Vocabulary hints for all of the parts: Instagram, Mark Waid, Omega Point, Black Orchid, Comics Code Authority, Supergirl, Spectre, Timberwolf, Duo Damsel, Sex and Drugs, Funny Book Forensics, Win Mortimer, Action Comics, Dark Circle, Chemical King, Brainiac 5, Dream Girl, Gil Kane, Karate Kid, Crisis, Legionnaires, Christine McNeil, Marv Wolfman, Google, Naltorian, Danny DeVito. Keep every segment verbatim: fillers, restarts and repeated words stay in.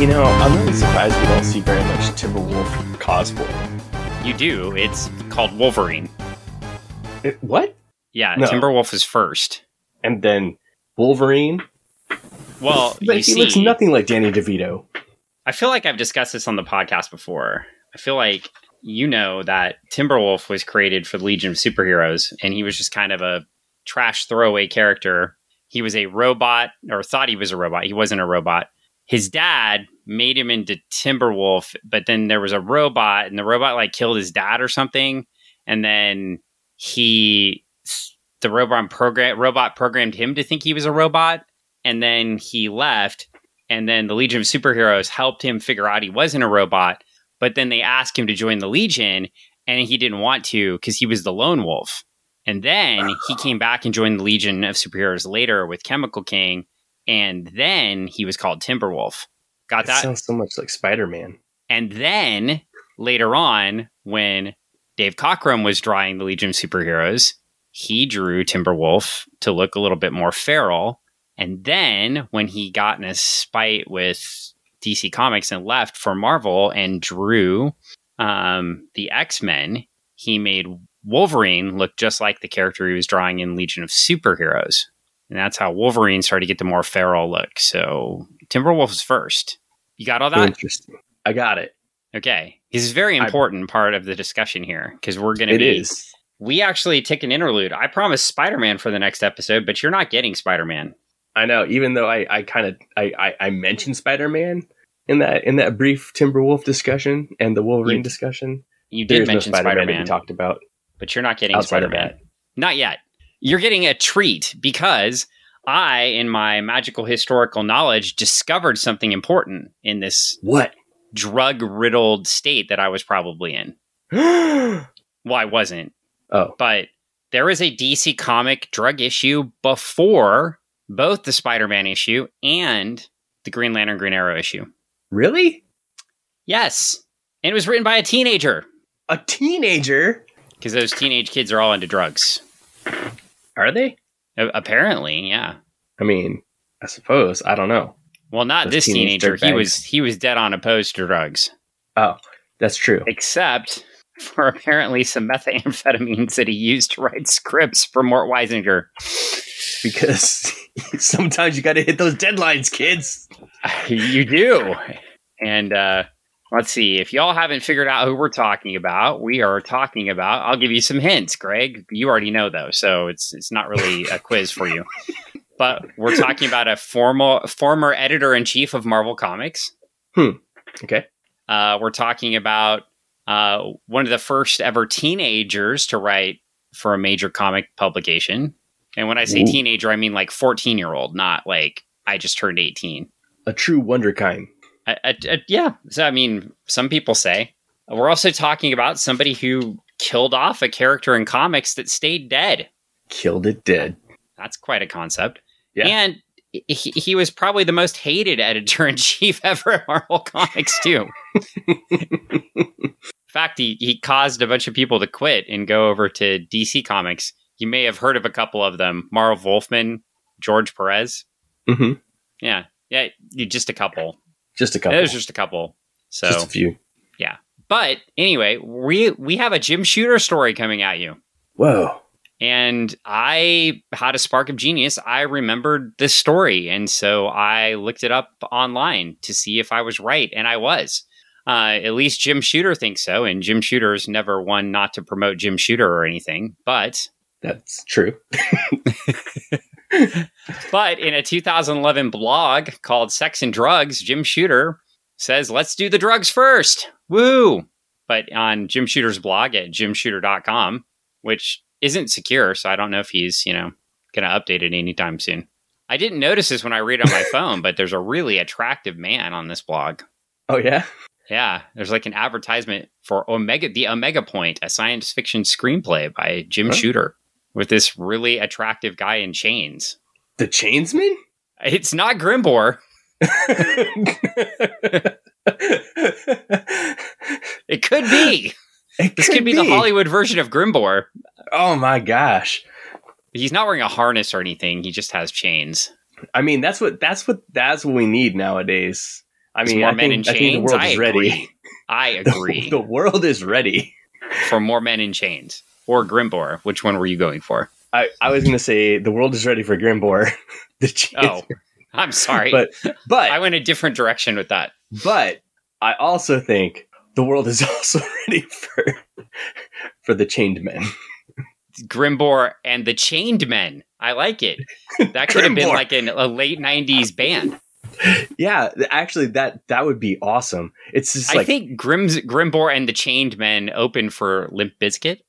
You know, I'm really surprised we don't see very much Timberwolf cosplay. You do. It's called Wolverine. It, what? Yeah, no. Timberwolf is first. And then Wolverine? Well, you he see, looks nothing like Danny DeVito. I feel like I've discussed this on the podcast before. I feel like you know that Timberwolf was created for the Legion of Superheroes, and he was just kind of a trash throwaway character. He was a robot, or thought he was a robot. He wasn't a robot. His dad made him into Timberwolf, but then there was a robot, and the robot like killed his dad or something, and then he, the robot program robot programmed him to think he was a robot, and then he left, and then the Legion of Superheroes helped him figure out he wasn't a robot, but then they asked him to join the Legion, and he didn't want to because he was the lone wolf. And then he came back and joined the Legion of Superheroes later with Chemical King, and then he was called Timberwolf. Got that? That sounds so much like Spider-Man. And then, later on, when Dave Cockrum was drawing the Legion of Superheroes, he drew Timberwolf to look a little bit more feral. And then, when he got in a spite with D C Comics and left for Marvel and drew um, the X-Men, he made Wolverine looked just like the character he was drawing in Legion of Superheroes. And that's how Wolverine started to get the more feral look. So Timberwolf's first. You got all that? Interesting. I got it. Okay. This is a very important I, part of the discussion here because we're going to be... It is. We actually take an interlude. I promised Spider-Man for the next episode, but you're not getting Spider-Man. I know. Even though I, I kind of... I, I, I mentioned Spider-Man in that in that brief Timberwolf discussion and the Wolverine you, discussion. You did There's mention no Spider-Man. Spider-Man that we talked about. But you're not getting outside Spider-Man. Not yet. You're getting a treat because I, in my magical historical knowledge, discovered something important in this what drug-riddled state that I was probably in. Well, I wasn't. Oh. But there was a D C comic drug issue before both the Spider-Man issue and the Green Lantern, Green Arrow issue. Really? Yes. And it was written by a teenager. A teenager? Because those teenage kids are all into drugs. Are they? Uh, apparently, yeah. I mean, I suppose. I don't know. Well, not those this teenage teenager. He bags. was he was dead on opposed to drugs. Oh, that's true. Except for apparently some methamphetamines that he used to write scripts for Mort Weisinger. Because sometimes you got to hit those deadlines, kids. You do. And, uh... let's see. If y'all haven't figured out who we're talking about, we are talking about... I'll give you some hints, Greg. You already know, though, so it's it's not really a quiz for you. But we're talking about a formal, former editor-in-chief of Marvel Comics. Hmm. Okay. Uh, we're talking about uh, one of the first ever teenagers to write for a major comic publication. And when I say Ooh. teenager, I mean like fourteen-year-old, not like I just turned eighteen. A true wunderkind. I, I, I, yeah, so I mean, some people say. We're also talking about somebody who killed off a character in comics that stayed dead. Killed it dead. That's quite a concept. Yeah. And he, he was probably the most hated editor-in-chief ever at Marvel Comics, too. In fact, he, he caused a bunch of people to quit and go over to D C Comics. You may have heard of a couple of them. Marv Wolfman, George Perez. Mm-hmm. Yeah, yeah, just a couple. Just a couple. It was just a couple. So, just a few. Yeah. But anyway, we we have a Jim Shooter story coming at you. Whoa. And I had a spark of genius. I remembered this story. And so I looked it up online to see if I was right. And I was. Uh, at least Jim Shooter thinks so. And Jim Shooter is never one not to promote Jim Shooter or anything. But that's true. But in a two thousand eleven blog called Sex and Drugs, Jim Shooter says, let's do the drugs first. Woo! But on Jim Shooter's blog at jim shooter dot com, which isn't secure, so I don't know if he's, you know, going to update it anytime soon. I didn't notice this when I read on my phone, but there's a really attractive man on this blog. Oh, yeah? Yeah. There's like an advertisement for Omega, the Omega Point, a science fiction screenplay by Jim huh? Shooter. With this really attractive guy in chains. The Chainsman? It's not Grimbor. It could be. It this could, could be, be the Hollywood version of Grimbor. Oh my gosh. He's not wearing a harness or anything. He just has chains. I mean, that's what that's what that's what we need nowadays. I mean, I think, I think the world I is agree. ready. I agree. The, the world is ready for more men in chains or Grimbor. Which one were you going for? I, I was going to say the world is ready for Grimbor. the oh, I'm sorry, but but I went a different direction with that. But I also think the world is also ready for for the chained men. Grimbor and the Chained Men. I like it. That could have been like an, a late nineties band. Yeah, actually, that that would be awesome. It's just I like, think Grim's, Grimbor and the Chained Men open for Limp Bizkit.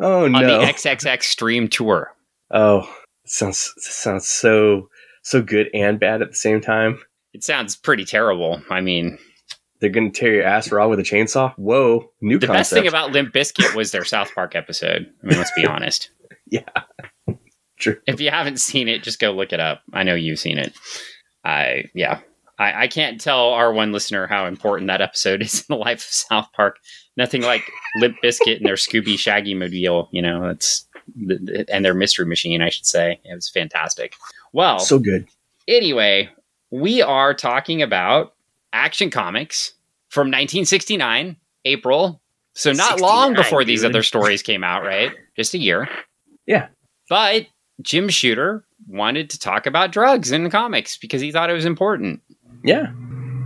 Oh, no. On the triple X Stream Tour. Oh, sounds sounds so so good and bad at the same time. It sounds pretty terrible. I mean... They're going to tear your ass raw with a chainsaw? Whoa, new the concept. The best thing about Limp Bizkit was their South Park episode. I mean, let's be honest. Yeah, true. If you haven't seen it, just go look it up. I know you've seen it. I Yeah, I, I can't tell our one listener how important that episode is in the life of South Park. Nothing like Limp Bizkit and their Scooby Shaggy mobile, you know, it's and their Mystery Machine, I should say. It was fantastic. Well, so good. Anyway, we are talking about Action Comics from nineteen sixty-nine, April. So not long before dude. these other stories came out, right? Just a year. Yeah. But Jim Shooter wanted to talk about drugs in comics because he thought it was important. Yeah.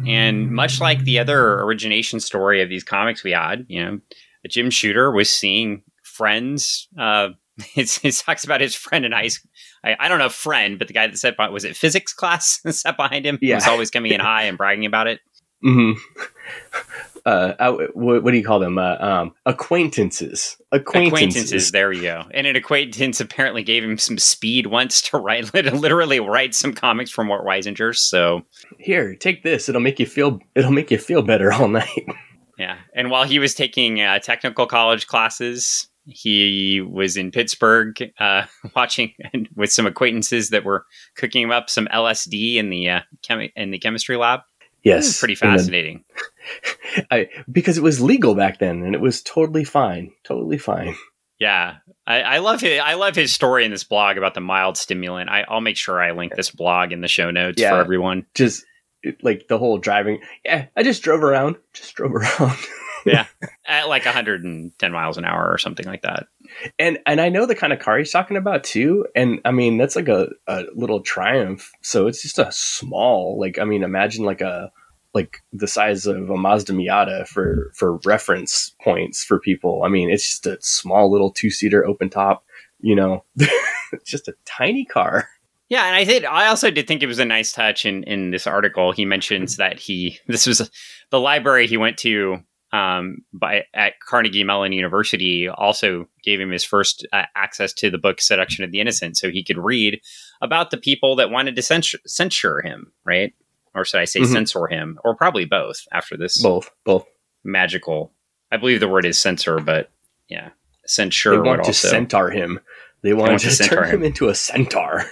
And much like the other origination story of these comics we had, you know, Jim Shooter was seeing friends. Uh, it's, it talks about his friend in high school. I, I don't know friend, but the guy that sat by, was it physics class that sat behind him? Yeah. He was always coming in high and bragging about it. Mm-hmm. Uh, I, what, what do you call them? Uh, um, acquaintances. acquaintances. Acquaintances, there you go. And an acquaintance apparently gave him some speed once to write, literally write some comics for Mort Weisinger. So here, take this. It'll make you feel, it'll make you feel better all night. Yeah. And while he was taking uh, technical college classes, he was in Pittsburgh uh, watching with some acquaintances that were cooking him up some L S D in the uh, chemi- in the chemistry lab. Yes. It was pretty fascinating. Then, I, because it was legal back then and it was totally fine. Totally fine. Yeah. I, I love his, I love his story in this blog about the mild stimulant. I, I'll make sure I link this blog in the show notes yeah, for everyone. Just like the whole driving. Yeah. I just drove around. Just drove around. Yeah, at like one hundred ten miles an hour or something like that. And and I know the kind of car he's talking about, too. And I mean, that's like a, a little Triumph. So it's just a small, like, I mean, imagine like a like the size of a Mazda Miata for, for reference points for people. I mean, it's just a small little two seater open top, you know, it's just a tiny car. Yeah, and I did. I also did think it was a nice touch in, in this article. He mentions that he this was the library he went to. Um, by at Carnegie Mellon University also gave him his first uh, access to the book Seduction of the Innocent, so he could read about the people that wanted to censure, censure him, right? Or should I say mm-hmm. censor him? Or probably both after this. Both, both. Magical. I believe the word is censor, but yeah. Censure. They want to also. centaur him. They wanted want to, to turn him. him into a centaur.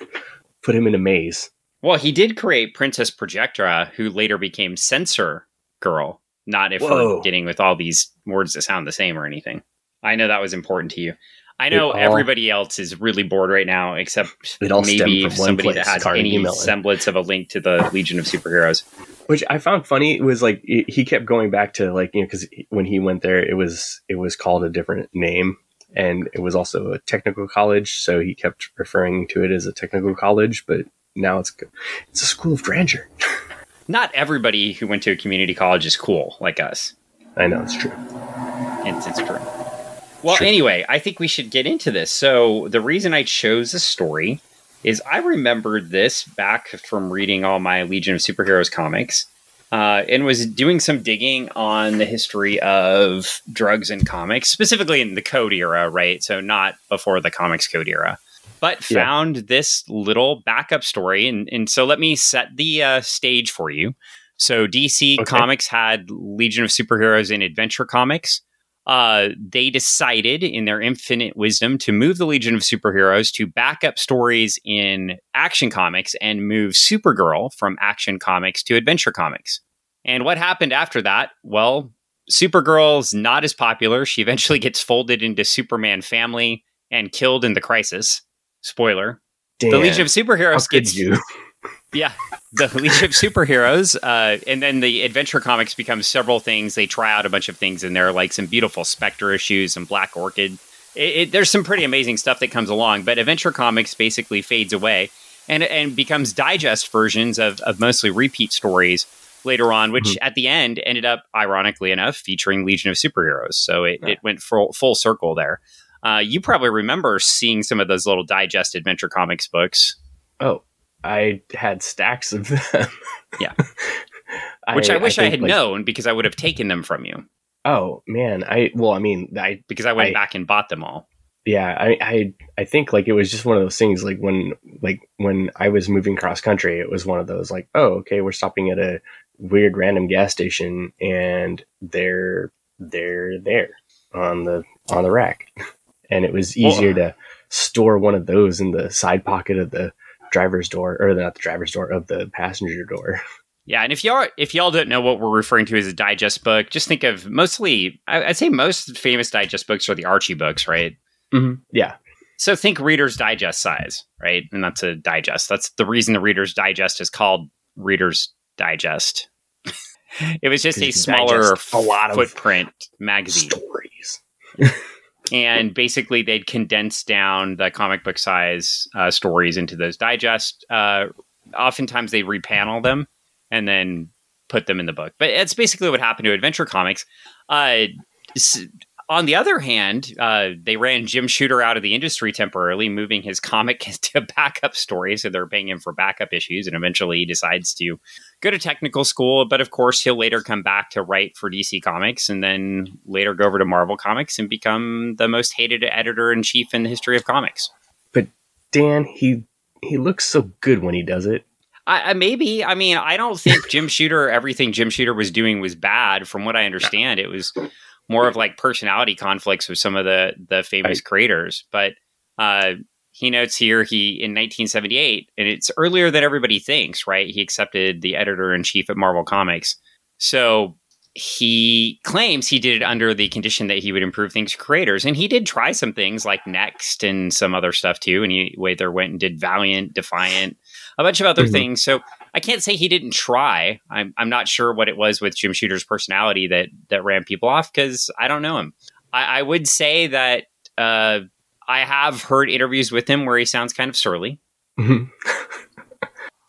Put him in a maze. Well, he did create Princess Projectra, who later became Censor Girl. Not if Whoa. we're getting with all these words that sound the same or anything. I know that was important to you. I know all, everybody else is really bored right now, except maybe somebody place, that has any Mellon. semblance of a link to the Legion of Superheroes. Which I found funny was like, he kept going back to like, you know, because when he went there, it was it was called a different name. And it was also a technical college. So he kept referring to it as a technical college. But now it's it's a school of grandeur. Not everybody who went to a community college is cool like us. I know, it's true. It's, it's true. Well, true. Anyway, I think we should get into this. So the reason I chose this story is I remembered this back from reading all my Legion of Superheroes comics uh, and was doing some digging on the history of drugs in comics, specifically in the Code era, right? So not before the Comics Code era. But found yeah. this little backup story. And, and so let me set the uh, stage for you. So D C okay. Comics had Legion of Superheroes in Adventure Comics. Uh, they decided in their infinite wisdom to move the Legion of Superheroes to backup stories in Action Comics and move Supergirl from Action Comics to Adventure Comics. And what happened after that? Well, Supergirl's not as popular. She eventually gets folded into Superman family and killed in the Crisis. Spoiler. Damn. The Legion of Superheroes gets you Yeah, the Legion of Superheroes, uh, and then the Adventure Comics becomes several things. They try out a bunch of things in there, like some beautiful Spectre issues, some Black Orchid. It, it, there's some pretty amazing stuff that comes along, but Adventure Comics basically fades away and and becomes digest versions of, of mostly repeat stories later on, which mm-hmm. at the end ended up, ironically enough, featuring Legion of Superheroes. So it, yeah. it went full, full circle there. Uh, you probably remember seeing some of those little digest Adventure Comics books. Oh, I had stacks of them. yeah. Which I, I wish I, think, I had like, known, because I would have taken them from you. Oh, man. I Well, I mean, I... Because I went I, back and bought them all. Yeah. I, I I think like it was just one of those things, like when like when I was moving cross country, it was one of those like, oh, okay, we're stopping at a weird random gas station and they're they're there on the on the rack. And it was easier well, uh, to store one of those in the side pocket of the driver's door, or not the driver's door, of the passenger door. Yeah, and if y'all if y'all don't know what we're referring to as a digest book, just think of mostly, I, I'd say most famous digest books are the Archie books, right? Mm-hmm. Yeah. So think Reader's Digest size, right? And that's a digest. That's the reason the Reader's Digest is called Reader's Digest. It was just a smaller a lot of footprint magazine. Stories. And basically, they'd condense down the comic book size uh, stories into those digests. Uh, oftentimes, they repanel them and then put them in the book. But that's basically what happened to Adventure Comics. Uh, on the other hand, uh, they ran Jim Shooter out of the industry temporarily, moving his comic to backup stories. So they're paying him for backup issues. And eventually, he decides to go to technical school. But of course, he'll later come back to write for D C Comics and then later go over to Marvel Comics and become the most hated editor-in-chief in the history of comics. But Dan, he he looks so good when he does it. I, I maybe. I mean, I don't think Jim Shooter, everything Jim Shooter was doing was bad. From what I understand, it was more of like personality conflicts with some of the, the famous I, creators. But uh, he notes here, he in nineteen seventy-eight, and it's earlier than everybody thinks, right? He accepted the editor-in-chief at Marvel Comics. So he claims he did it under the condition that he would improve things for creators. And he did try some things like Next and some other stuff too. And he later went and did Valiant, Defiant, a bunch of other mm-hmm. things. So I can't say he didn't try. I'm I'm not sure what it was with Jim Shooter's personality that that ran people off, because I don't know him. I, I would say that uh, I have heard interviews with him where he sounds kind of surly, mm-hmm.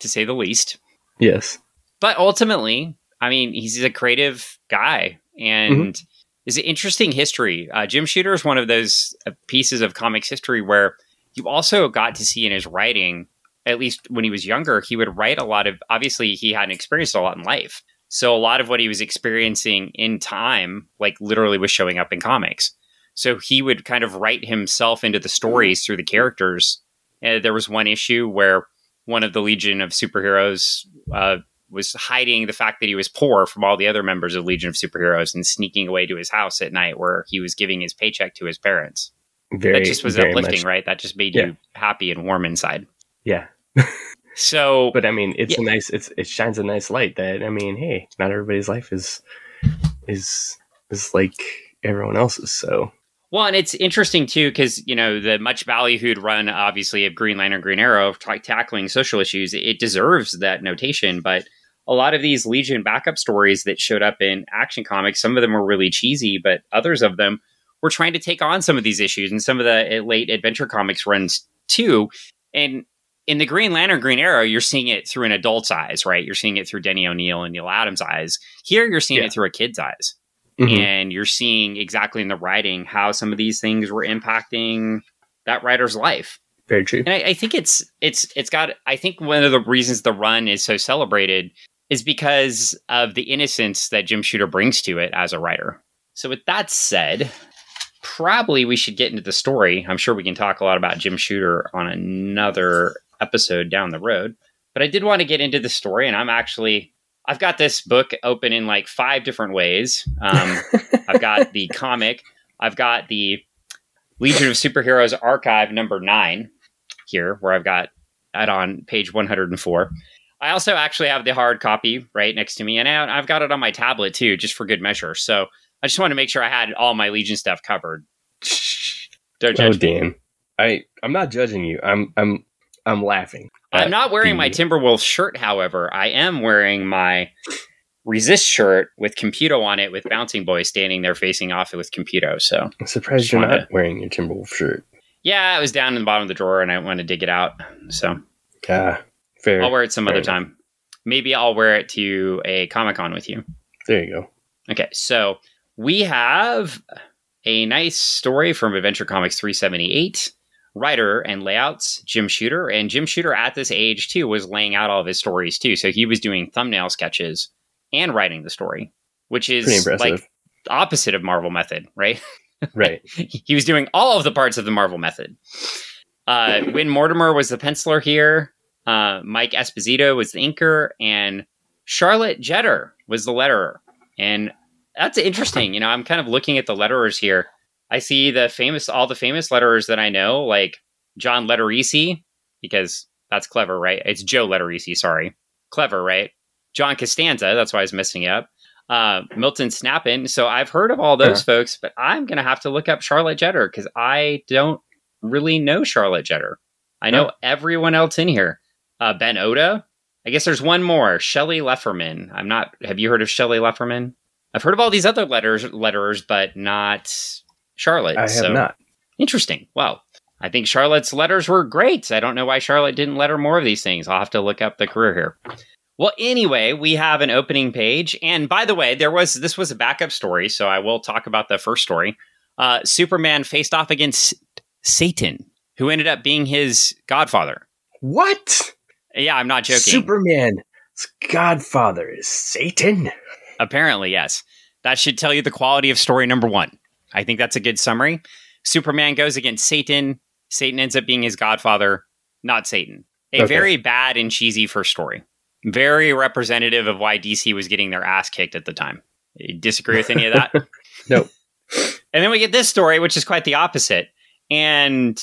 to say the least. Yes. But ultimately, I mean, he's a creative guy, and mm-hmm. it's an interesting history. Uh, Jim Shooter is one of those pieces of comics history where you also got to see in his writing, at least when he was younger, he would write a lot of, obviously he hadn't experienced a lot in life. So a lot of what he was experiencing in time, like literally was showing up in comics. So he would kind of write himself into the stories through the characters. And there was one issue where one of the Legion of Superheroes uh, was hiding the fact that he was poor from all the other members of Legion of Superheroes and sneaking away to his house at night where he was giving his paycheck to his parents. Very, that just was uplifting, much. Right? That just made yeah. you happy and warm inside. Yeah. So, but I mean, it's yeah. a nice, it's, it shines a nice light that, I mean, hey, not everybody's life is, is, is like everyone else's. So, well, and it's interesting too, because, you know, the much valued run, obviously, of Green Lantern, Green Arrow, t- tackling social issues, it deserves that notation. But a lot of these Legion backup stories that showed up in Action Comics, some of them were really cheesy, but others of them were trying to take on some of these issues and some of the late Adventure Comics runs too. And in the Green Lantern, Green Arrow, you're seeing it through an adult's eyes, right? You're seeing it through Denny O'Neil and Neil Adams' eyes. Here, you're seeing yeah. it through a kid's eyes. Mm-hmm. And you're seeing exactly in the writing how some of these things were impacting that writer's life. Very true. And I, I think it's it's it's got, I think one of the reasons the run is so celebrated is because of the innocence that Jim Shooter brings to it as a writer. So with that said, probably we should get into the story. I'm sure we can talk a lot about Jim Shooter on another episode down the road, but I did want to get into the story, and I'm actually I've got this book open in like five different ways. um I've got the comic, I've got the Legion of Superheroes archive number nine here, where I've got it on page one hundred four. I also actually have the hard copy right next to me, and I've got it on my tablet too, just for good measure. So I just wanted to make sure I had all my Legion stuff covered. Don't judge oh, me. Dan, I I'm not judging you. I'm I'm I'm laughing. I'm not wearing the... my Timberwolf shirt, however. I am wearing my Resist shirt with Computo on it, with Bouncing Boy standing there facing off with Computo. So I'm surprised you're not to... wearing your Timberwolf shirt. Yeah, it was down in the bottom of the drawer, and I want to dig it out. So ah, fair. I'll wear it some fair other time. Enough. Maybe I'll wear it to a Comic-Con with you. There you go. Okay, so we have a nice story from Adventure Comics three seventy-eight. Writer and layouts, Jim Shooter. And Jim Shooter at this age, too, was laying out all of his stories, too. So he was doing thumbnail sketches and writing the story, which is like the opposite of Marvel method, right? Right. He was doing all of the parts of the Marvel method. Uh, Win Mortimer was the penciler here. Uh, Mike Esposito was the inker. And Charlotte Jetter was the letterer. And that's interesting. You know, I'm kind of looking at the letterers here. I see the famous, all the famous letterers that I know, like John Letterisi, because that's clever, right? It's Joe Letterisi, sorry. Clever, right? John Costanza, that's why I was messing it up. Uh, Milton Snappin. So I've heard of all those yeah. folks, but I'm going to have to look up Charlotte Jetter because I don't really know Charlotte Jetter. I know no. everyone else in here. Uh, Ben Oda. I guess there's one more. Shelley Lefferman. I'm not, have you heard of Shelley Lefferman? I've heard of all these other letters, letterers, but not... Charlotte. I have so. not. Interesting. Well, I think Charlotte's letters were great. I don't know why Charlotte didn't letter more of these things. I'll have to look up the career here. Well, anyway, we have an opening page. And by the way, there was this was a backup story, so I will talk about the first story. Uh, Superman faced off against Satan, who ended up being his godfather. What? Yeah, I'm not joking. Superman's godfather is Satan? Apparently, yes. That should tell you the quality of story number one. I think that's a good summary. Superman goes against Satan. Satan ends up being his godfather, not Satan. A okay. very bad and cheesy first story. Very representative of why D C was getting their ass kicked at the time. You disagree with any of that? Nope. And then we get this story, which is quite the opposite. And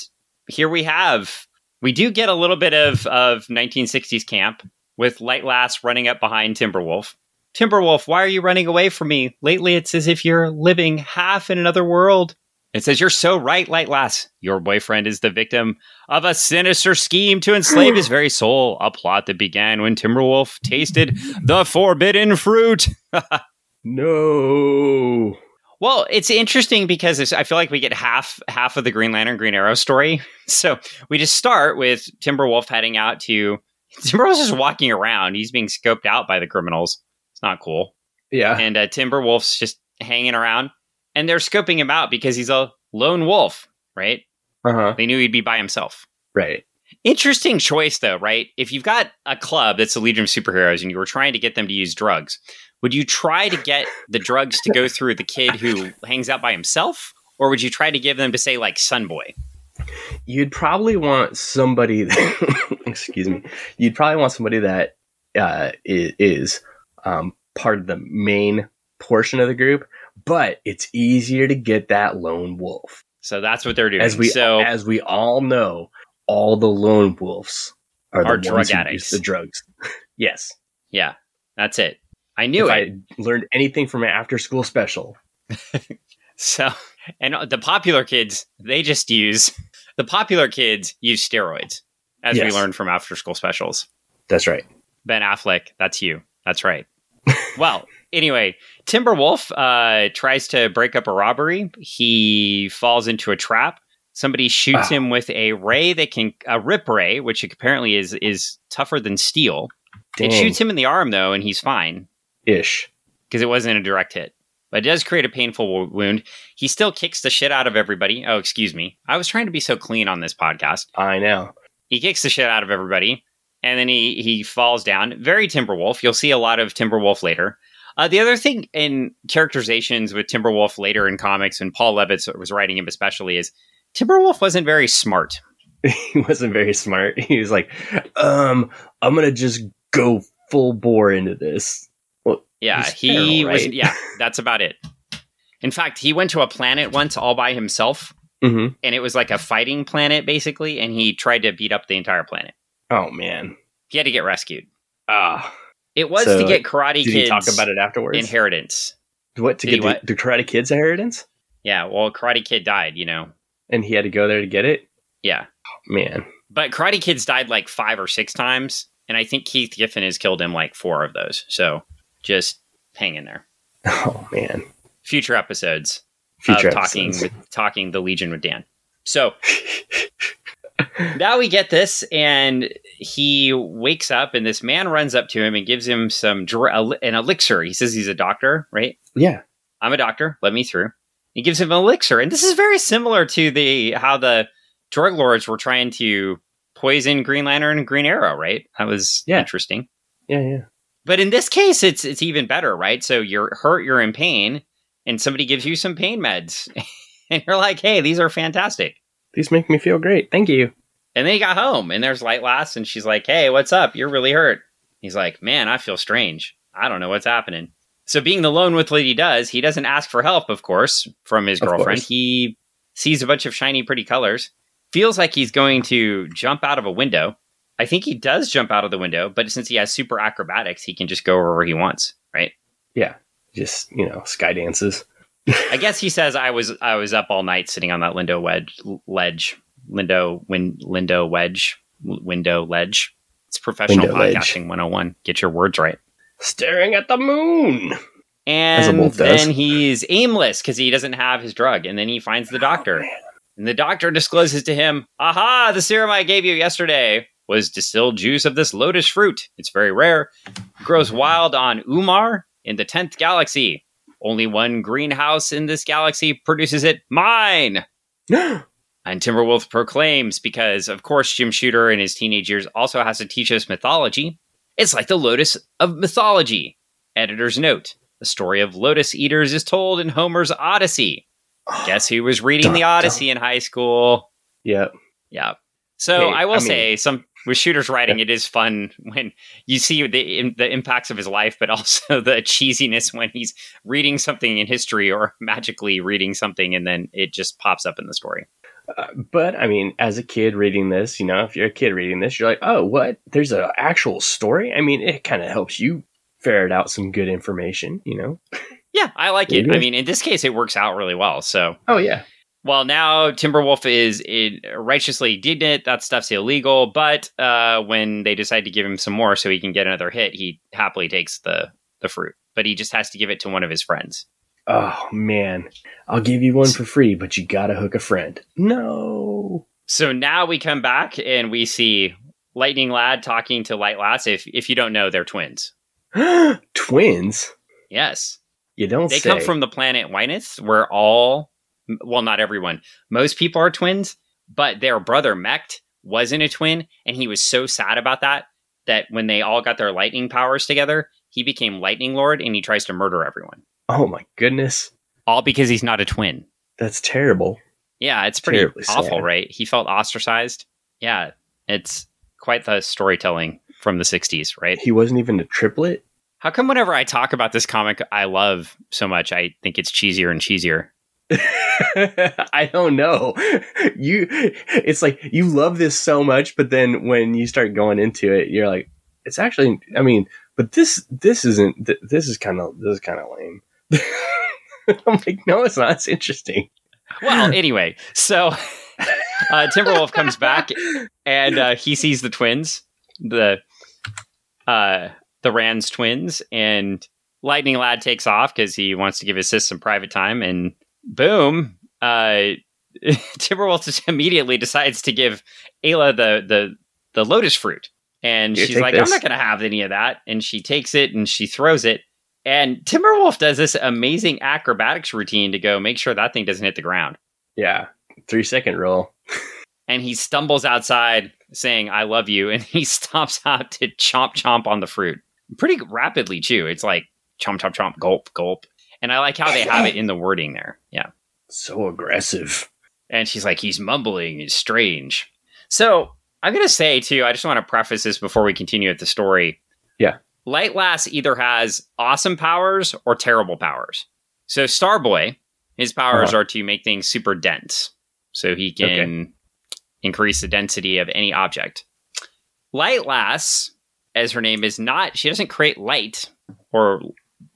here we have, we do get a little bit of, of nineteen sixties camp with Light Lass running up behind Timberwolf. Timberwolf, why are you running away from me? Lately, it's as if you're living half in another world. It says, you're so right, Light Lass. Your boyfriend is the victim of a sinister scheme to enslave his very soul. A plot that began when Timberwolf tasted the forbidden fruit. No. Well, it's interesting because it's, I feel like we get half half of the Green Lantern, Green Arrow story. So we just start with Timberwolf heading out to... Timberwolf's just walking around. He's being scoped out by the criminals. It's not cool. Yeah. And uh, Timberwolf's just hanging around. And they're scoping him out because he's a lone wolf, right? Uh-huh. They knew he'd be by himself. Right. Interesting choice, though, right? If you've got a club that's the Legion of Superheroes and you were trying to get them to use drugs, would you try to get the drugs to go through the kid who hangs out by himself? Or would you try to give them to, say, like, Sunboy? You'd probably want somebody... That excuse me. You'd probably want somebody that uh, is... Um, part of the main portion of the group, but it's easier to get that lone wolf. So that's what they're doing. As we, so, as we all know, all the lone wolves are, are the drug addicts. The drugs. Yes. Yeah. That's it. I knew if it. I learned anything from an after-school special. So, and the popular kids, they just use the popular kids use steroids, as yes. we learned from after-school specials. That's right. Ben Affleck, that's you. That's right. Well, anyway, Timberwolf uh, tries to break up a robbery. He falls into a trap. Somebody shoots wow. him with a ray that can a rip ray, which apparently is is tougher than steel. Dang. It shoots him in the arm though, and he's fine ish because it wasn't a direct hit, but it does create a painful w- wound. He still kicks the shit out of everybody. Oh, excuse me, I was trying to be so clean on this podcast. I know. He kicks the shit out of everybody. And then he, he falls down. Very Timberwolf. You'll see a lot of Timberwolf later. Uh, the other thing in characterizations with Timberwolf later in comics, and Paul Levitz was writing him especially, is Timberwolf wasn't very smart. He wasn't very smart. He was like, um, I'm going to just go full bore into this. Well, yeah, he was. Right? Yeah, that's about it. In fact, he went to a planet once all by himself. Mm-hmm. And it was like a fighting planet, basically. And he tried to beat up the entire planet. Oh, man. He had to get rescued. Ah. Uh, it was so to get Karate Kid's... Did he talk about it afterwards? Inheritance. What, to did get the, what? the Karate Kid's inheritance? Yeah, well, Karate Kid died, you know. And he had to go there to get it? Yeah. Oh, man. But Karate Kid's died like five or six times, and I think Keith Giffen has killed him like four of those. So just hang in there. Oh, man. Future episodes Future of talking, episodes. With, talking the Legion with Dan. So now we get this, and he wakes up, and this man runs up to him and gives him some dr- an elixir. He says he's a doctor, right? Yeah. I'm a doctor. Let me through. He gives him an elixir, and this is very similar to the how the drug lords were trying to poison Green Lantern and Green Arrow, right? That was yeah. interesting. Yeah, yeah. But in this case, it's it's even better, right? So you're hurt, you're in pain, and somebody gives you some pain meds. And you're like, hey, these are fantastic. These make me feel great. Thank you. And then he got home, and there's Light Lass, and she's like, hey, what's up? You're really hurt. He's like, man, I feel strange. I don't know what's happening. So being the lone with what he does, he doesn't ask for help, of course, from his girlfriend. He sees a bunch of shiny, pretty colors. Feels like he's going to jump out of a window. I think he does jump out of the window, but since he has super acrobatics, he can just go wherever he wants, right? Yeah, just, you know, sky dances. I guess he says, I was I was up all night sitting on that Lindo wedge, ledge, Lindo, win, Lindo wedge, window ledge. It's professional window podcasting ledge. one oh one. Get your words right. Staring at the moon. And then he's aimless because he doesn't have his drug. And then he finds the doctor. Oh, and the doctor discloses to him, aha, the serum I gave you yesterday was distilled juice of this lotus fruit. It's very rare. It grows wild on Umar in the tenth galaxy. Only one greenhouse in this galaxy produces it. Mine! And Timberwolf proclaims, because, of course, Jim Shooter in his teenage years also has to teach us mythology. It's like the lotus of mythology. Editor's note. The story of lotus eaters is told in Homer's Odyssey. Guess who was reading the Odyssey in high school? Yep. Yeah. So hey, I will I mean, say, some with Shooter's writing, yeah. it is fun when you see the the impacts of his life, but also the cheesiness when he's reading something in history or magically reading something, and then it just pops up in the story. Uh, but, I mean, as a kid reading this, you know, if you're a kid reading this, you're like, oh, what? There's an actual story? I mean, it kind of helps you ferret out some good information, you know? Yeah, I like it. I mean, in this case, it works out really well. So, oh, yeah. Well, now Timberwolf is in righteously indignant. That stuff's illegal. But uh, when they decide to give him some more so he can get another hit, he happily takes the, the fruit. But he just has to give it to one of his friends. Oh, man. I'll give you one for free, but you got to hook a friend. No. So now we come back and we see Lightning Lad talking to Light Lass. If, if you don't know, they're twins. Twins? Yes. You don't they say. Come from the planet Wyneth, where all, well, not everyone, most people are twins, but their brother Mecht wasn't a twin, and he was so sad about that, that when they all got their lightning powers together, he became Lightning Lord, and he tries to murder everyone. Oh my goodness. All because he's not a twin. That's terrible. Yeah, it's pretty Terribly awful, sad. Right? He felt ostracized. Yeah, it's quite the storytelling from the sixties, right? He wasn't even a triplet? How come whenever I talk about this comic I love so much, I think it's cheesier and cheesier? I don't know. You, it's like you love this so much, but then when you start going into it, you're like, it's actually. I mean, but this this isn't. Th- this is kind of this is kind of lame. I'm like, no, it's not. It's interesting. Well, anyway, so uh, Timberwolf comes back and uh, he sees the twins. The. Uh, The Ranz twins, and Lightning Lad takes off because he wants to give his sis some private time, and boom, uh, Timberwolf just immediately decides to give Ayla the the, the lotus fruit, and you she's like, this. I'm not going to have any of that, and she takes it, and she throws it, and Timberwolf does this amazing acrobatics routine to go make sure that thing doesn't hit the ground. Yeah, three-second rule. And he stumbles outside saying, I love you, and he stomps out to chomp chomp on the fruit. Pretty rapidly, too. It's like, chomp, chomp, chomp, gulp, gulp. And I like how they have it in the wording there. Yeah. So aggressive. And she's like, he's mumbling. It's strange. So I'm going to say, too, I just want to preface this before we continue with the story. Yeah. Light Lass either has awesome powers or terrible powers. So Starboy, his powers uh-huh. are to make things super dense. So he can okay. increase the density of any object. Light Lass, as her name is not, she doesn't create light, or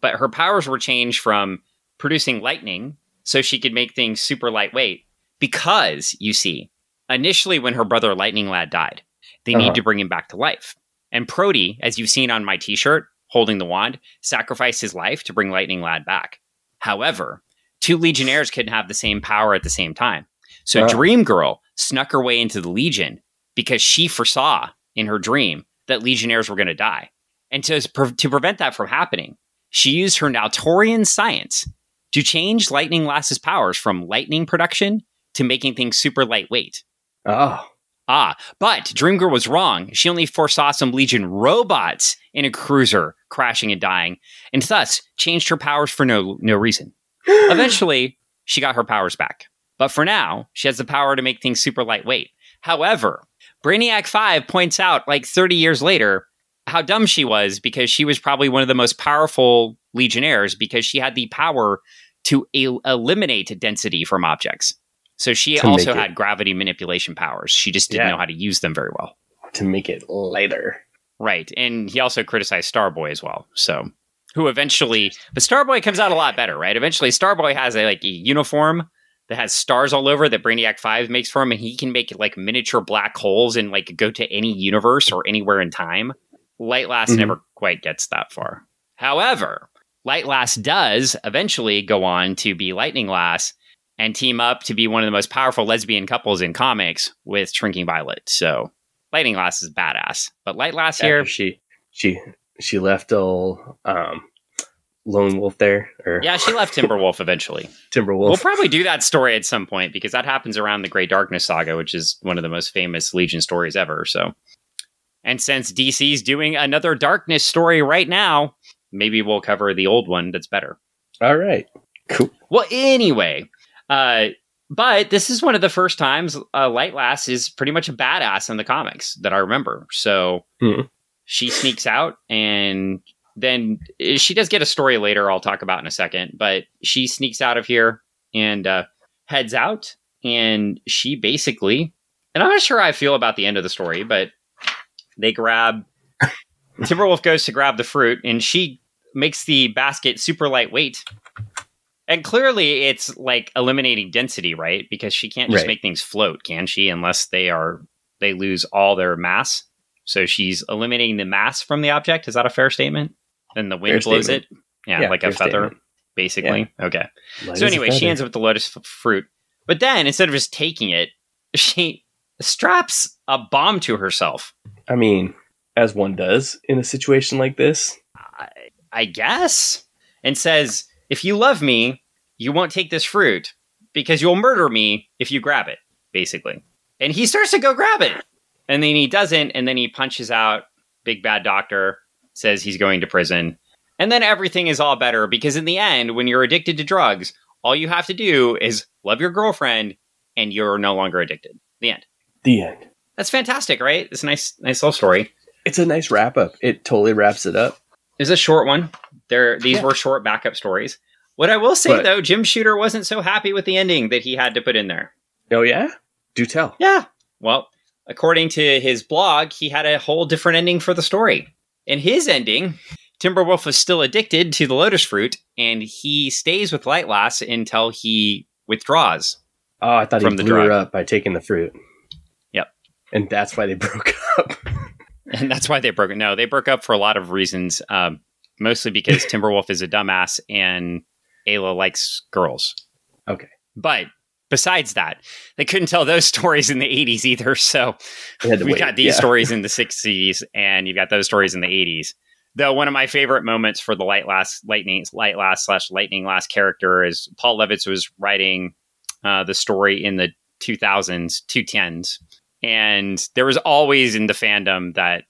but her powers were changed from producing lightning so she could make things super lightweight. Because, you see, initially when her brother Lightning Lad died. They uh-huh. need to bring him back to life. And Prody, as you've seen on my t-shirt, holding the wand, sacrificed his life to bring Lightning Lad back. However, two Legionnaires couldn't have the same power at the same time. So uh-huh. Dream Girl snuck her way into the Legion because she foresaw in her dream that Legionnaires were going to die. And to, to prevent that from happening, she used her Naltorian science to change Lightning Lass's powers from lightning production to making things super lightweight. Oh. Ah, but Dream Girl was wrong. She only foresaw some Legion robots in a cruiser crashing and dying, and thus changed her powers for no no reason. Eventually, she got her powers back. But for now, she has the power to make things super lightweight. However, Brainiac five points out, like thirty years later, how dumb she was, because she was probably one of the most powerful Legionnaires because she had the power to el- eliminate density from objects. So she also had gravity manipulation powers. She just didn't yeah. know how to use them very well. To make it lighter. Right. And he also criticized Starboy as well. So who eventually, but Starboy comes out a lot better, right? Eventually Starboy has a, like, a uniform that has stars all over that Brainiac five makes for him. And he can make like miniature black holes and like go to any universe or anywhere in time. Light Lass mm-hmm. never quite gets that far. However, Light Lass does eventually go on to be Lightning Lass and team up to be one of the most powerful lesbian couples in comics with Shrinking Violet. So Lightning Lass is badass. But Light Lass here... She she she left old um, Lone Wolf there. Or yeah, she left Timberwolf eventually. Timberwolf. We'll probably do that story at some point because that happens around the Grey Darkness Saga, which is one of the most famous Legion stories ever. So, and since D C's doing another Darkness story right now, maybe we'll cover the old one that's better. All right. Cool. Well, anyway... Uh, but this is one of the first times uh, Light Lass is pretty much a badass in the comics that I remember. So mm-hmm. she sneaks out, and then she does get a story later I'll talk about in a second. But she sneaks out of here and uh, heads out, and she basically... And I'm not sure how I feel about the end of the story, but they grab... Timberwolf goes to grab the fruit, and she makes the basket super lightweight. And clearly it's like eliminating density, right? Because she can't just right. make things float, can she? Unless they are they lose all their mass. So she's eliminating the mass from the object. Is that a fair statement? Then the wind fair blows statement. It. Yeah, yeah, like a feather, statement. Basically. Yeah. Okay. Light so anyway, she ends up with the lotus f- fruit. But then instead of just taking it, she straps a bomb to herself. I mean, as one does in a situation like this. I, I guess. And says... If you love me, you won't take this fruit because you'll murder me if you grab it, basically. And he starts to go grab it. And then he doesn't. And then he punches out Big Bad Doctor, says he's going to prison. And then everything is all better because in the end, when you're addicted to drugs, all you have to do is love your girlfriend and you're no longer addicted. The end. The end. That's fantastic, right? It's a nice, nice little story. It's a nice wrap up. It totally wraps it up. It's a short one. There, these yeah. were short backup stories. What I will say, but, though, Jim Shooter wasn't so happy with the ending that he had to put in there. Oh, yeah? Do tell. Yeah. Well, according to his blog, he had a whole different ending for the story. In his ending, Timberwolf was still addicted to the lotus fruit, and he stays with Light Lass until he withdraws. Oh, I thought he blew her up by taking the fruit. Yep. And that's why they broke up. and that's why they broke up. No, they broke up for a lot of reasons. Um, Mostly because Timberwolf is a dumbass and Ayla likes girls. Okay. But besides that, they couldn't tell those stories in the eighties either. So we wait. got these yeah. stories in the sixties and you got those stories in the eighties. Though one of my favorite moments for the Light Lass, Lightning, Light Lass slash Lightning Lass character is Paul Levitz was writing uh, the story in the two thousands, two tens. And there was always in the fandom that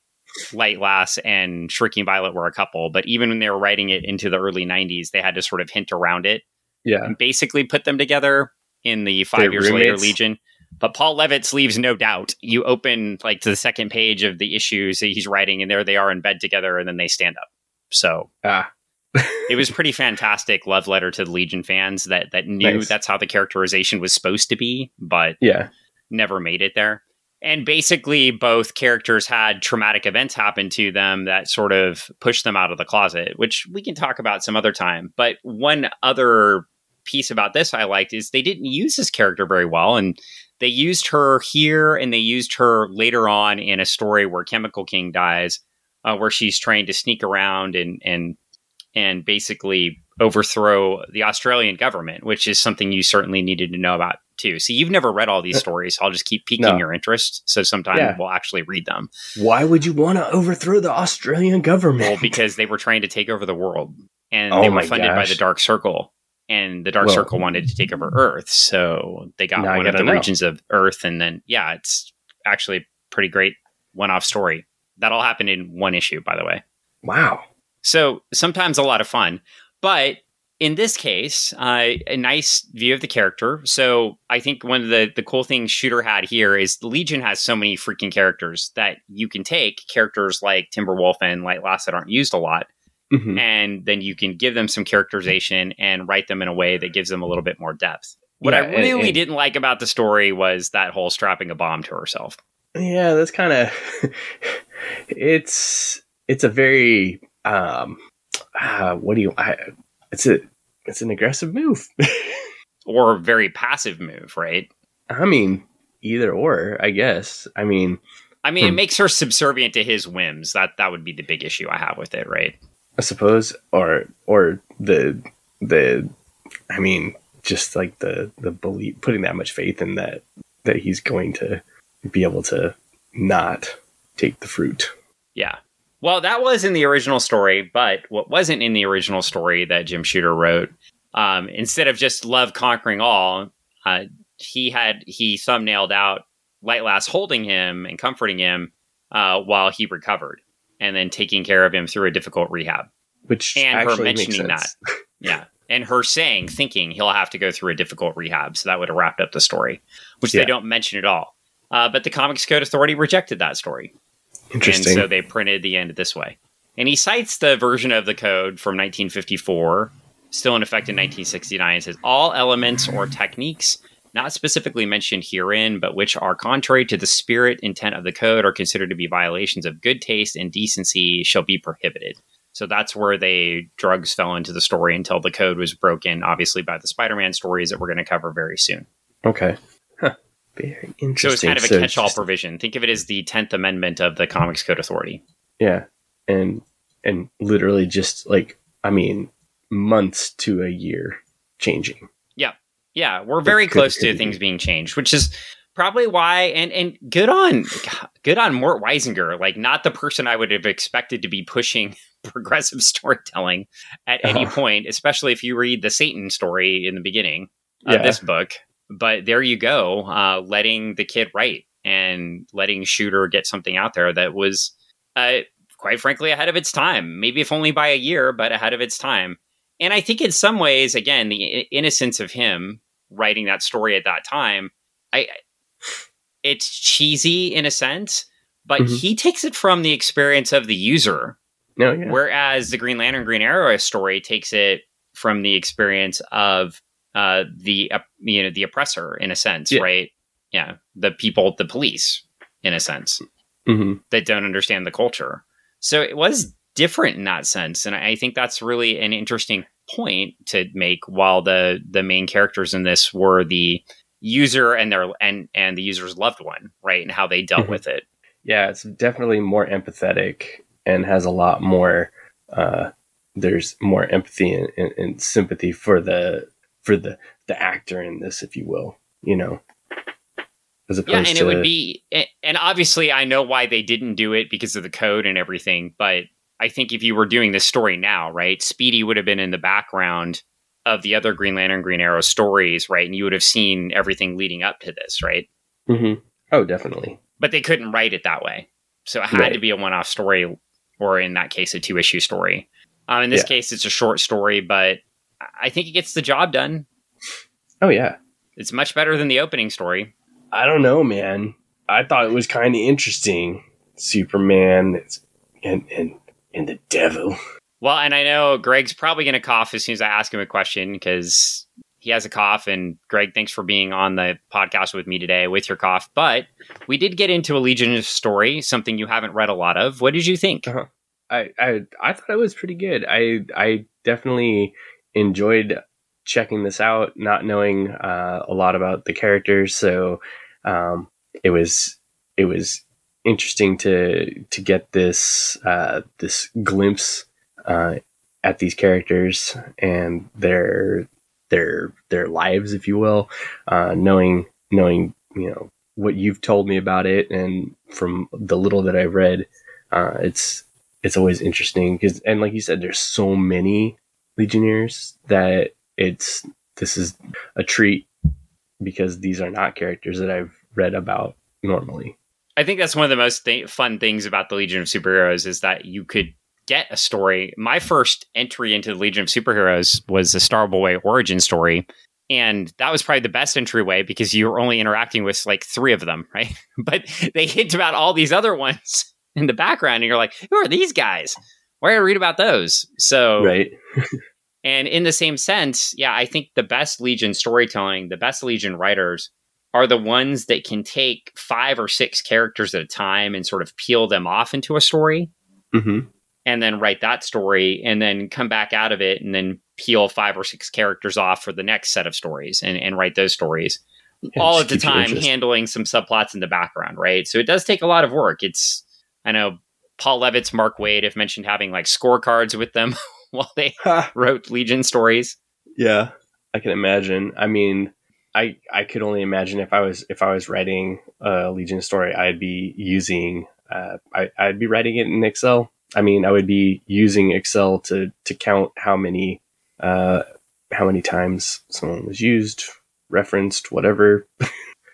Light Lass and Shrinking Violet were a couple, but even when they were writing it into the early nineties, they had to sort of hint around it. Yeah. And basically put them together in the five They're years roommates. Later Legion. But Paul Levitz leaves no doubt. You open like to the second page of the issues that he's writing, and there they are in bed together, and then they stand up. So ah. it was pretty fantastic love letter to the Legion fans that that knew nice. That's how the characterization was supposed to be, but yeah. never made it there. And basically, both characters had traumatic events happen to them that sort of pushed them out of the closet, which we can talk about some other time. But one other piece about this I liked is they didn't use this character very well. And They used her here, and they used her later on in a story where Chemical King dies, uh, where she's trying to sneak around and and and basically overthrow the Australian government, which is something you certainly needed to know about too. So you've never read all these stories. I'll just keep piquing no. your interest. So sometime yeah. we'll actually read them. Why would you want to overthrow the Australian government? Well, because they were trying to take over the world, and oh they were funded gosh. by the Dark Circle. And the Dark well, Circle wanted to take over Earth, so they got one of the know. regions of Earth. And then, yeah, it's actually a pretty great one-off story. That all happened in one issue, by the way. Wow. So sometimes a lot of fun. But in this case, uh, a nice view of the character. So I think one of the, the cool things Shooter had here is the Legion has so many freaking characters that you can take characters like Timberwolf and Light Lass that aren't used a lot. Mm-hmm. And then you can give them some characterization and write them in a way that gives them a little bit more depth. What yeah, I really and, and didn't like about the story was that whole strapping a bomb to herself. Yeah, that's kind of... it's it's a very... Um, uh, what do you... I, it's a it's an aggressive move. Or a very passive move, right? I mean, either or, I guess. I mean... I mean, hmm. it makes her subservient to his whims. That that would be the big issue I have with it, right? I suppose, or or the the, I mean, just like the the belief, putting that much faith in that that he's going to be able to not take the fruit. Yeah, well, that was in the original story, but what wasn't in the original story that Jim Shooter wrote, um, instead of just love conquering all, uh, he had he thumbnailed out Light Lass holding him and comforting him uh, while he recovered. And then taking care of him through a difficult rehab. Which and her mentioning that. Yeah. And her saying, thinking he'll have to go through a difficult rehab. So that would have wrapped up the story, which yeah. they don't mention at all. Uh, but the Comics Code Authority rejected that story. Interesting. And so they printed the end this way. And he cites the version of the code from nineteen fifty-four, still in effect in nineteen sixty-nine. It says, all elements or techniques not specifically mentioned herein, but which are contrary to the spirit intent of the code are considered to be violations of good taste and decency shall be prohibited. So that's where they drugs fell into the story until the code was broken, obviously by the Spider-Man stories that we're going to cover very soon. Okay. Huh. Very interesting. So it's kind of a so catch-all provision. Think of it as the tenth Amendment of the Comics Code Authority. Yeah. And, and literally just like, I mean, months to a year changing. Yeah. Yeah, we're very close to things being changed, which is probably why, and, and good on good on Mort Weisinger, like not the person I would have expected to be pushing progressive storytelling at any uh-huh. point, especially if you read the Satan story in the beginning of yeah. this book. But there you go, uh, letting the kid write and letting Shooter get something out there that was, uh, quite frankly, ahead of its time. Maybe if only by a year, but ahead of its time. And I think in some ways, again, the innocence of him writing that story at that time, I, it's cheesy in a sense, but mm-hmm. he takes it from the experience of the user. Oh, yeah. Whereas the Green Lantern, Green Arrow story takes it from the experience of uh, the uh, you know the oppressor in a sense, yeah. right? Yeah, the people, the police, in a sense, mm-hmm. that don't understand the culture. So it was different in that sense, and I think that's really an interesting point to make. While the the main characters in this were the user and their and and the user's loved one, right, and how they dealt with it. Yeah, it's definitely more empathetic and has a lot more uh there's more empathy and, and, and sympathy for the for the the actor in this, if you will, you know. Yeah, and to... it would be, and obviously I know why they didn't do it because of the code and everything, but I think if you were doing this story now, right, Speedy would have been in the background of the other Green Lantern, Green Arrow stories, right? And you would have seen everything leading up to this, right? Mm-hmm. Oh, definitely. But they couldn't write it that way. So it had right. to be a one-off story, or in that case, a two-issue story. Um, in this yeah. case, it's a short story, but I think it gets the job done. Oh, yeah. It's much better than the opening story. I don't know, man. I thought it was kind of interesting. Superman and... and and the devil. Well, and I know Greg's probably going to cough as soon as I ask him a question because he has a cough. And Greg, thanks for being on the podcast with me today with your cough. But we did get into a Legion story, something you haven't read a lot of. What did you think? Uh-huh. I, I I thought it was pretty good. I I definitely enjoyed checking this out, not knowing uh, a lot about the characters. So Um, it was it was interesting to to get this uh, this glimpse uh, at these characters and their their their lives, if you will. Uh, knowing knowing you know what you've told me about it, and from the little that I've read, uh, it's it's always interesting because, and like you said, there's so many Legionnaires that it's this is a treat, because these are not characters that I've read about normally. I think that's one of the most th- fun things about the Legion of Superheroes is that you could get a story. My first entry into the Legion of Superheroes was the Starboy origin story, and that was probably the best entryway because you were only interacting with like three of them, right? But they hint about all these other ones in the background, and you're like, who are these guys? Why did I read about those? So, right. And in the same sense, yeah, I think the best Legion storytelling, the best Legion writers are the ones that can take five or six characters at a time and sort of peel them off into a story, mm-hmm. and then write that story and then come back out of it and then peel five or six characters off for the next set of stories and, and write those stories. Yeah, all at the time, handling some subplots in the background, right? So it does take a lot of work. It's, I know, Paul Levitz, Mark Waid have mentioned having like scorecards with them while they wrote Legion stories. Yeah, I can imagine. I mean, I I could only imagine if I was if I was writing a Legion story, I'd be using uh, I I'd be writing it in Excel. I mean, I would be using Excel to to count how many uh, how many times someone was used, referenced, whatever.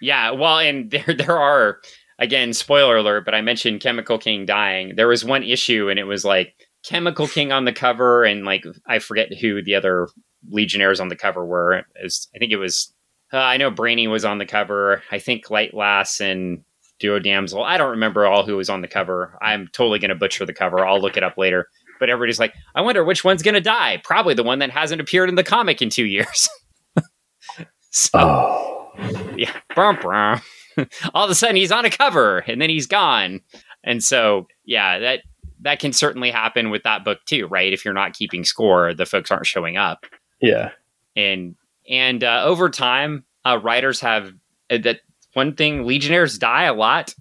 Yeah, well, and there there are. Again, spoiler alert, but I mentioned Chemical King dying. There was one issue and it was like Chemical King on the cover. And like, I forget who the other Legionnaires on the cover were. Was, I think it was, uh, I know Brainy was on the cover. I think Light Lass and Duo Damsel. I don't remember all who was on the cover. I'm totally going to butcher the cover. I'll look it up later. But everybody's like, I wonder which one's going to die. Probably the one that hasn't appeared in the comic in two years. So, oh. Yeah. Brum, brum. All of a sudden he's on a cover and then he's gone. And so, yeah, that, that can certainly happen with that book too, right? If you're not keeping score, the folks aren't showing up. Yeah. And, and, uh, over time, uh, writers have uh, that one thing, Legionnaires die a lot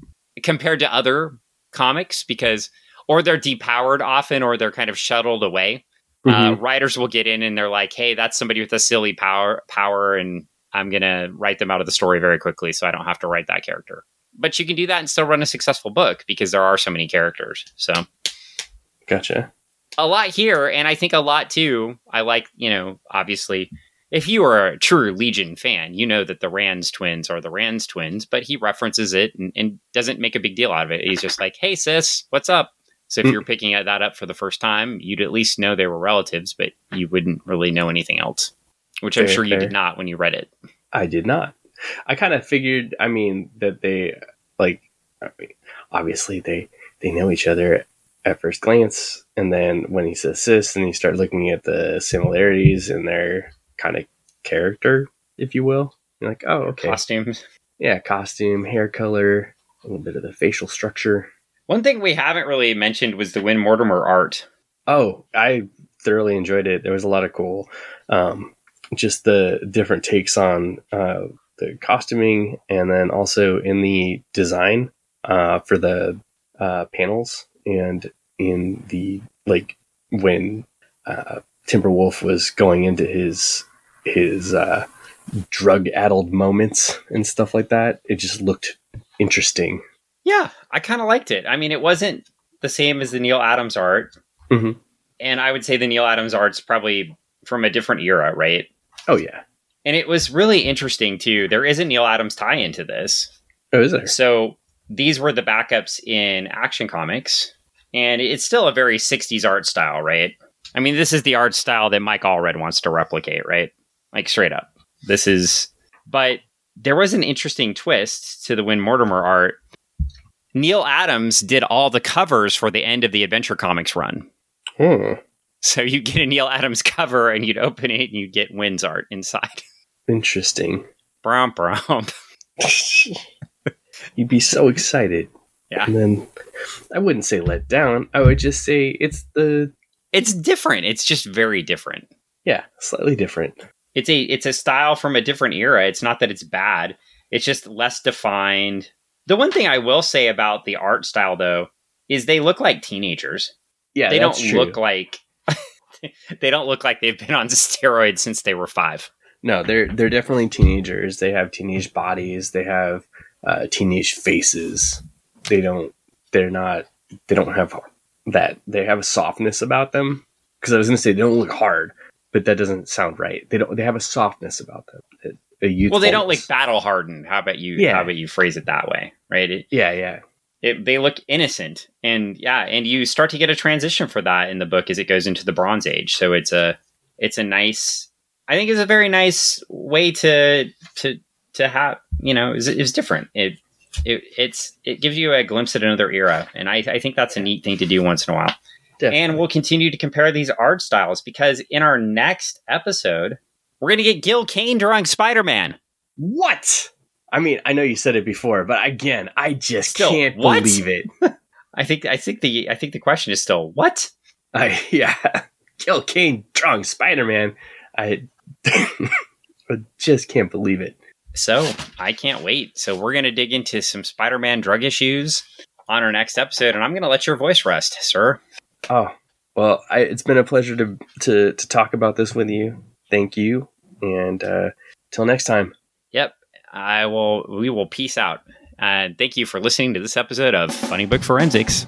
compared to other comics because, or they're depowered often, or they're kind of shuttled away. Mm-hmm. Uh, writers will get in and they're like, hey, that's somebody with a silly power, power and, I'm going to write them out of the story very quickly so I don't have to write that character. But you can do that and still run a successful book because there are so many characters. So, gotcha. A lot here. And I think a lot too. I like, you know, obviously, if you are a true Legion fan, you know that the Ranz twins are the Ranz twins, but he references it and, and doesn't make a big deal out of it. He's just like, hey, sis, what's up? So if mm. you're picking that up for the first time, you'd at least know they were relatives, but you wouldn't really know anything else. Which I'm fair, sure you fair. did not when you read it. I did not. I kind of figured, I mean, that they, like, I mean, obviously they, they know each other at first glance. And then when he says sis, and you start looking at the similarities in their kind of character, if you will. You're like, oh, okay. Costumes. Yeah, costume, hair color, a little bit of the facial structure. One thing we haven't really mentioned was the Win Mortimer art. Oh, I thoroughly enjoyed it. There was a lot of cool... Um, just the different takes on uh, the costuming, and then also in the design uh, for the uh, panels, and in the like when uh, Timberwolf was going into his his uh, drug-addled moments and stuff like that. It just looked interesting. Yeah, I kind of liked it. I mean, it wasn't the same as the Neil Adams art, mm-hmm. and I would say the Neil Adams art's probably from a different era, right? Oh, yeah. And it was really interesting, too. There is a Neil Adams tie-in to this. Oh, is there? So these were the backups in Action Comics. And it's still a very sixties art style, right? I mean, this is the art style that Mike Allred wants to replicate, right? Like, straight up. This is... But there was an interesting twist to the Win Mortimer art. Neil Adams did all the covers for the end of the Adventure Comics run. Hmm. So you get a Neil Adams cover and you'd open it and you get Wynn's art inside. Interesting. Bromp, bromp. You'd be so excited. Yeah. And then I wouldn't say let down. I would just say it's the... It's different. It's just very different. Yeah, slightly different. It's a it's a style from a different era. It's not that it's bad. It's just less defined. The one thing I will say about the art style, though, is they look like teenagers. Yeah, they don't true. look like they don't look like they've been on steroids since they were five. No, they're they're definitely teenagers. They have teenage bodies. They have uh, teenage faces. They don't. They're not. They don't have that. They have a softness about them. Because I was going to say they don't look hard, but that doesn't sound right. They don't. They have a softness about them. It, Well, they don't like battle hardened. How about you? Yeah. How about you phrase it that way, right? It, yeah, yeah. It, they look innocent, and yeah, and you start to get a transition for that in the book as it goes into the Bronze Age. So it's a, it's a nice. I think it's a very nice way to to to have. You know, it's it different. It it it's it gives you a glimpse at another era, and I I think that's a neat thing to do once in a while. Definitely. And we'll continue to compare these art styles because in our next episode, we're going to get Gil Kane drawing Spider-Man. What? I mean, I know you said it before, but again, I just still, can't what? believe it. I think I think the I think the question is still, what? I, yeah. Gil Kane drawing Spider-Man. I, I just can't believe it. So I can't wait. So we're going to dig into some Spider-Man drug issues on our next episode, and I'm going to let your voice rest, sir. Oh, well, I, it's been a pleasure to, to, to talk about this with you. Thank you, and uh, till next time. Yep, I will. We will peace out. Uh, thank you for listening to this episode of Funny Book Forensics.